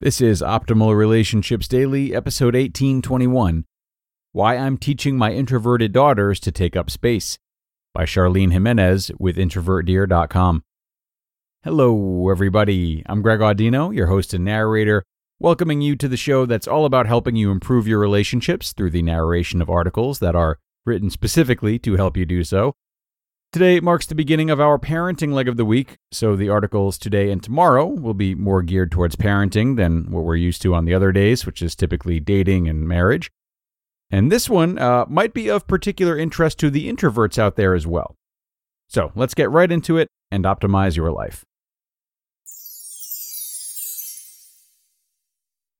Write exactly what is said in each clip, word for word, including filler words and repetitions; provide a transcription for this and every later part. This is Optimal Relationships Daily, episode eighteen twenty-one, Why I'm Teaching My Introverted Daughters to Take Up Space, by Charlene Jimenez with Introvert Dear dot com. Hello, everybody. I'm Greg Audino, your host and narrator, welcoming you to the show that's all about helping you improve your relationships through the narration of articles that are written specifically to help you do so. Today marks the beginning of our parenting leg of the week, so the articles today and tomorrow will be more geared towards parenting than what we're used to on the other days, which is typically dating and marriage. And this one uh, might be of particular interest to the introverts out there as well. So let's get right into it and optimize your life.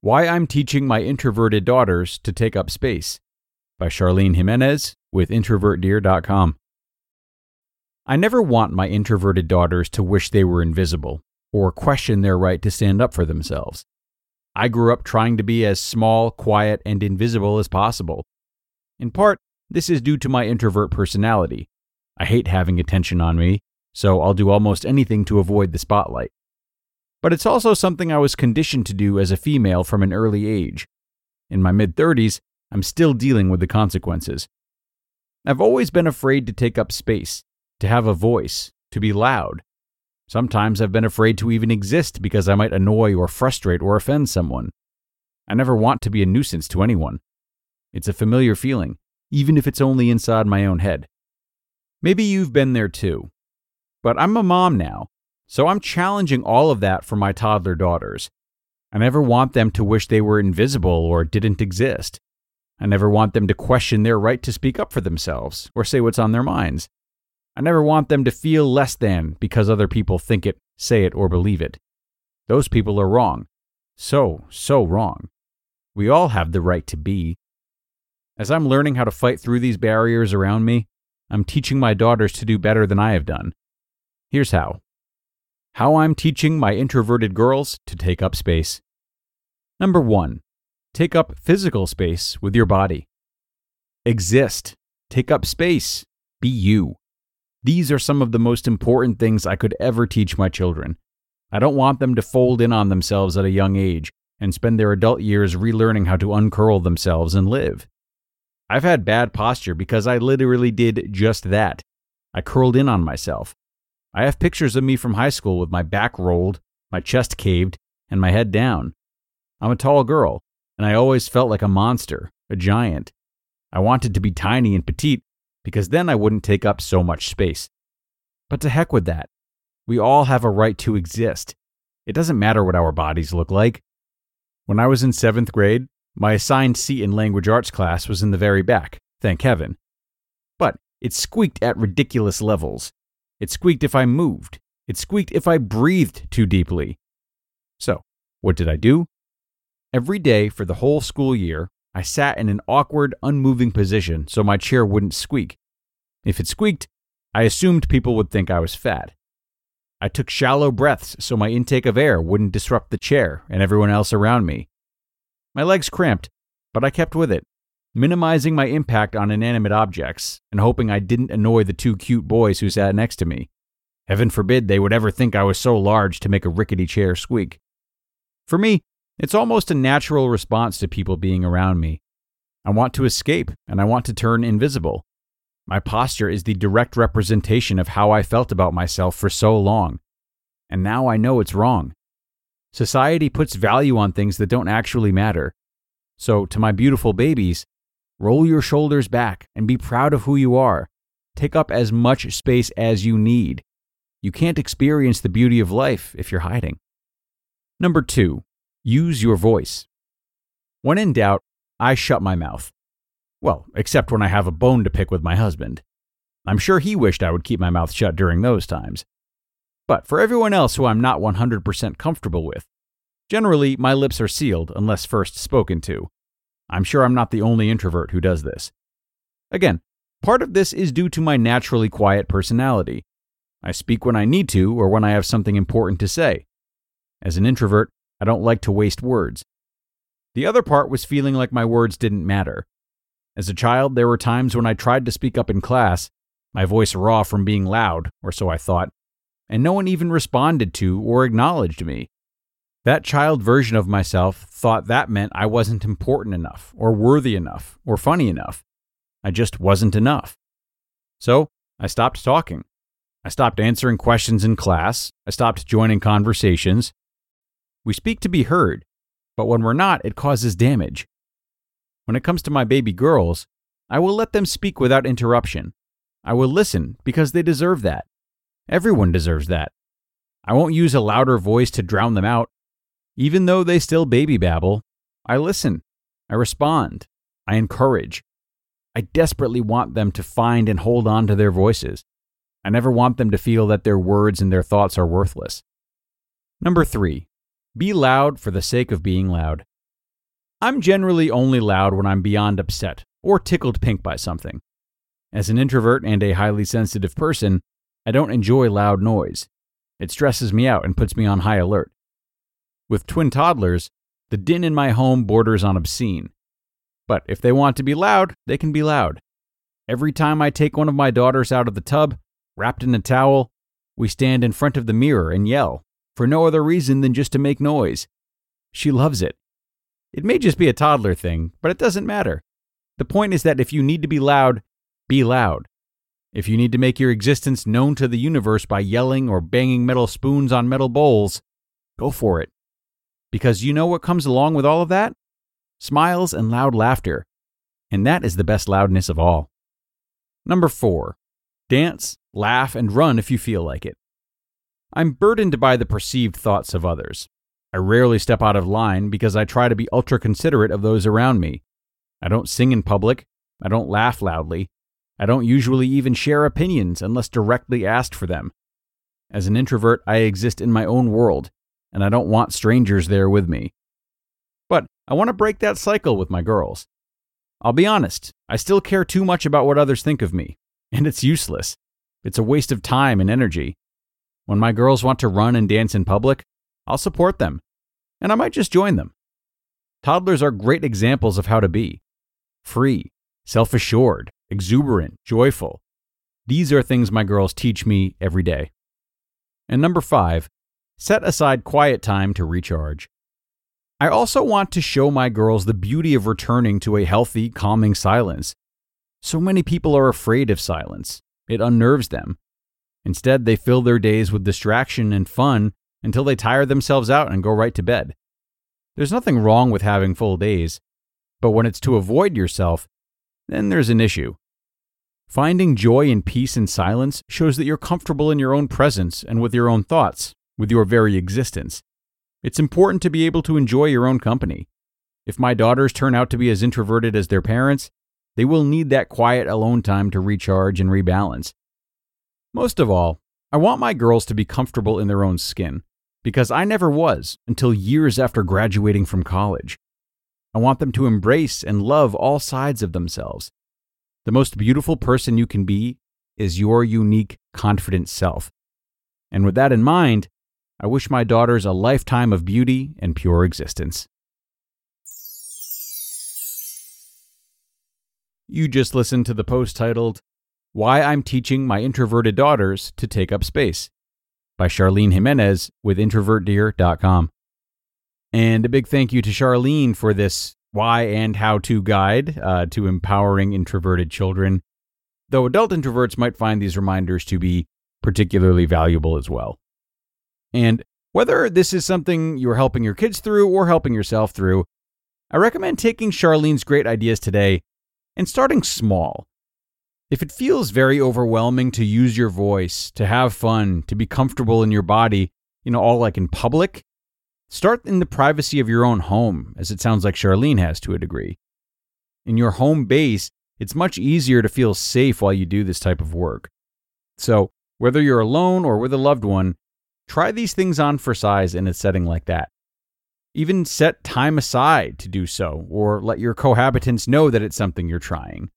Why I'm Teaching My Introverted Daughters to Take Up Space, by Charlene Jimenez with Introvert Dear dot com. I never want my introverted daughters to wish they were invisible or question their right to stand up for themselves. I grew up trying to be as small, quiet, and invisible as possible. In part, this is due to my introvert personality. I hate having attention on me, so I'll do almost anything to avoid the spotlight. But it's also something I was conditioned to do as a female from an early age. In my mid-thirties, I'm still dealing with the consequences. I've always been afraid to take up space, to have a voice, to be loud. Sometimes I've been afraid to even exist because I might annoy or frustrate or offend someone. I never want to be a nuisance to anyone. It's a familiar feeling, even if it's only inside my own head. Maybe you've been there too. But I'm a mom now, so I'm challenging all of that for my toddler daughters. I never want them to wish they were invisible or didn't exist. I never want them to question their right to speak up for themselves or say what's on their minds. I never want them to feel less than because other people think it, say it, or believe it. Those people are wrong. So, so wrong. We all have the right to be. As I'm learning how to fight through these barriers around me, I'm teaching my daughters to do better than I have done. Here's how. How I'm teaching my introverted girls to take up space. Number one, take up physical space with your body. Exist. Take up space. Be you. These are some of the most important things I could ever teach my children. I don't want them to fold in on themselves at a young age and spend their adult years relearning how to uncurl themselves and live. I've had bad posture because I literally did just that. I curled in on myself. I have pictures of me from high school with my back rolled, my chest caved, and my head down. I'm a tall girl, and I always felt like a monster, a giant. I wanted to be tiny and petite, because then I wouldn't take up so much space. But to heck with that. We all have a right to exist. It doesn't matter what our bodies look like. When I was in seventh grade, my assigned seat in language arts class was in the very back, thank heaven. But it squeaked at ridiculous levels. It squeaked if I moved. It squeaked if I breathed too deeply. So, what did I do? Every day for the whole school year, I sat in an awkward, unmoving position so my chair wouldn't squeak. If it squeaked, I assumed people would think I was fat. I took shallow breaths so my intake of air wouldn't disrupt the chair and everyone else around me. My legs cramped, but I kept with it, minimizing my impact on inanimate objects and hoping I didn't annoy the two cute boys who sat next to me. Heaven forbid they would ever think I was so large to make a rickety chair squeak. For me, it's almost a natural response to people being around me. I want to escape, and I want to turn invisible. My posture is the direct representation of how I felt about myself for so long, and now I know it's wrong. Society puts value on things that don't actually matter. So, to my beautiful babies, roll your shoulders back and be proud of who you are. Take up as much space as you need. You can't experience the beauty of life if you're hiding. Number two. Use your voice. When in doubt, I shut my mouth. Well, except when I have a bone to pick with my husband. I'm sure he wished I would keep my mouth shut during those times. But for everyone else who I'm not one hundred percent comfortable with, generally my lips are sealed unless first spoken to. I'm sure I'm not the only introvert who does this. Again, part of this is due to my naturally quiet personality. I speak when I need to or when I have something important to say. As an introvert, I don't like to waste words. The other part was feeling like my words didn't matter. As a child, there were times when I tried to speak up in class, my voice raw from being loud, or so I thought, and no one even responded to or acknowledged me. That child version of myself thought that meant I wasn't important enough or worthy enough or funny enough. I just wasn't enough. So I stopped talking. I stopped answering questions in class. I stopped joining conversations. We speak to be heard, but when we're not, it causes damage. When it comes to my baby girls, I will let them speak without interruption. I will listen because they deserve that. Everyone deserves that. I won't use a louder voice to drown them out. Even though they still baby babble, I listen. I respond. I encourage. I desperately want them to find and hold on to their voices. I never want them to feel that their words and their thoughts are worthless. Number three, be loud for the sake of being loud. I'm generally only loud when I'm beyond upset or tickled pink by something. As an introvert and a highly sensitive person, I don't enjoy loud noise. It stresses me out and puts me on high alert. With twin toddlers, the din in my home borders on obscene. But if they want to be loud, they can be loud. Every time I take one of my daughters out of the tub, wrapped in a towel, we stand in front of the mirror and yell, for no other reason than just to make noise. She loves it. It may just be a toddler thing, but it doesn't matter. The point is that if you need to be loud, be loud. If you need to make your existence known to the universe by yelling or banging metal spoons on metal bowls, go for it. Because you know what comes along with all of that? Smiles and loud laughter. And that is the best loudness of all. Number four, dance, laugh, and run if you feel like it. I'm burdened by the perceived thoughts of others. I rarely step out of line because I try to be ultra considerate of those around me. I don't sing in public. I don't laugh loudly. I don't usually even share opinions unless directly asked for them. As an introvert, I exist in my own world, and I don't want strangers there with me. But I want to break that cycle with my girls. I'll be honest, I still care too much about what others think of me, and it's useless. It's a waste of time and energy. When my girls want to run and dance in public, I'll support them, and I might just join them. Toddlers are great examples of how to be. Free, self-assured, exuberant, joyful. These are things my girls teach me every day. And number five, set aside quiet time to recharge. I also want to show my girls the beauty of returning to a healthy, calming silence. So many people are afraid of silence. It unnerves them. Instead, they fill their days with distraction and fun until they tire themselves out and go right to bed. There's nothing wrong with having full days, but when it's to avoid yourself, then there's an issue. Finding joy and peace in silence shows that you're comfortable in your own presence and with your own thoughts, with your very existence. It's important to be able to enjoy your own company. If my daughters turn out to be as introverted as their parents, they will need that quiet alone time to recharge and rebalance. Most of all, I want my girls to be comfortable in their own skin, because I never was until years after graduating from college. I want them to embrace and love all sides of themselves. The most beautiful person you can be is your unique, confident self. And with that in mind, I wish my daughters a lifetime of beauty and pure existence. You just listened to the post titled, Why I'm Teaching My Introverted Daughters to Take Up Space by Charlene Jimenez with introvert dear dot com. And a big thank you to Charlene for this why and how to guide uh, to empowering introverted children, though adult introverts might find these reminders to be particularly valuable as well. And whether this is something you're helping your kids through or helping yourself through, I recommend taking Charlene's great ideas today and starting small. If it feels very overwhelming to use your voice, to have fun, to be comfortable in your body, you know, all like in public, start in the privacy of your own home, as it sounds like Charlene has to a degree. In your home base, it's much easier to feel safe while you do this type of work. So, whether you're alone or with a loved one, try these things on for size in a setting like that. Even set time aside to do so, or let your cohabitants know that it's something you're trying.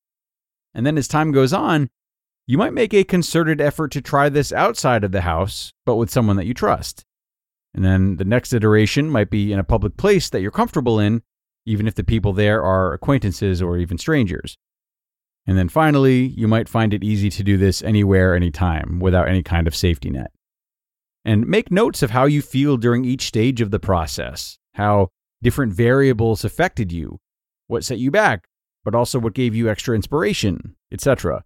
And then as time goes on, you might make a concerted effort to try this outside of the house, but with someone that you trust. And then the next iteration might be in a public place that you're comfortable in, even if the people there are acquaintances or even strangers. And then finally, you might find it easy to do this anywhere, anytime, without any kind of safety net. And make notes of how you feel during each stage of the process, how different variables affected you, what set you back, but also what gave you extra inspiration, et cetera.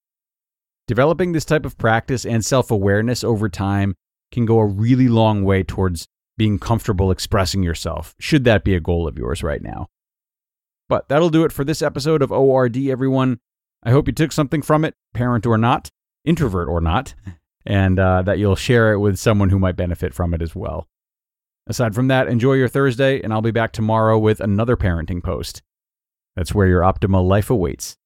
Developing this type of practice and self-awareness over time can go a really long way towards being comfortable expressing yourself, should that be a goal of yours right now. But that'll do it for this episode of O R D, everyone. I hope you took something from it, parent or not, introvert or not, and uh, that you'll share it with someone who might benefit from it as well. Aside from that, enjoy your Thursday, and I'll be back tomorrow with another parenting post. That's where your optimal life awaits.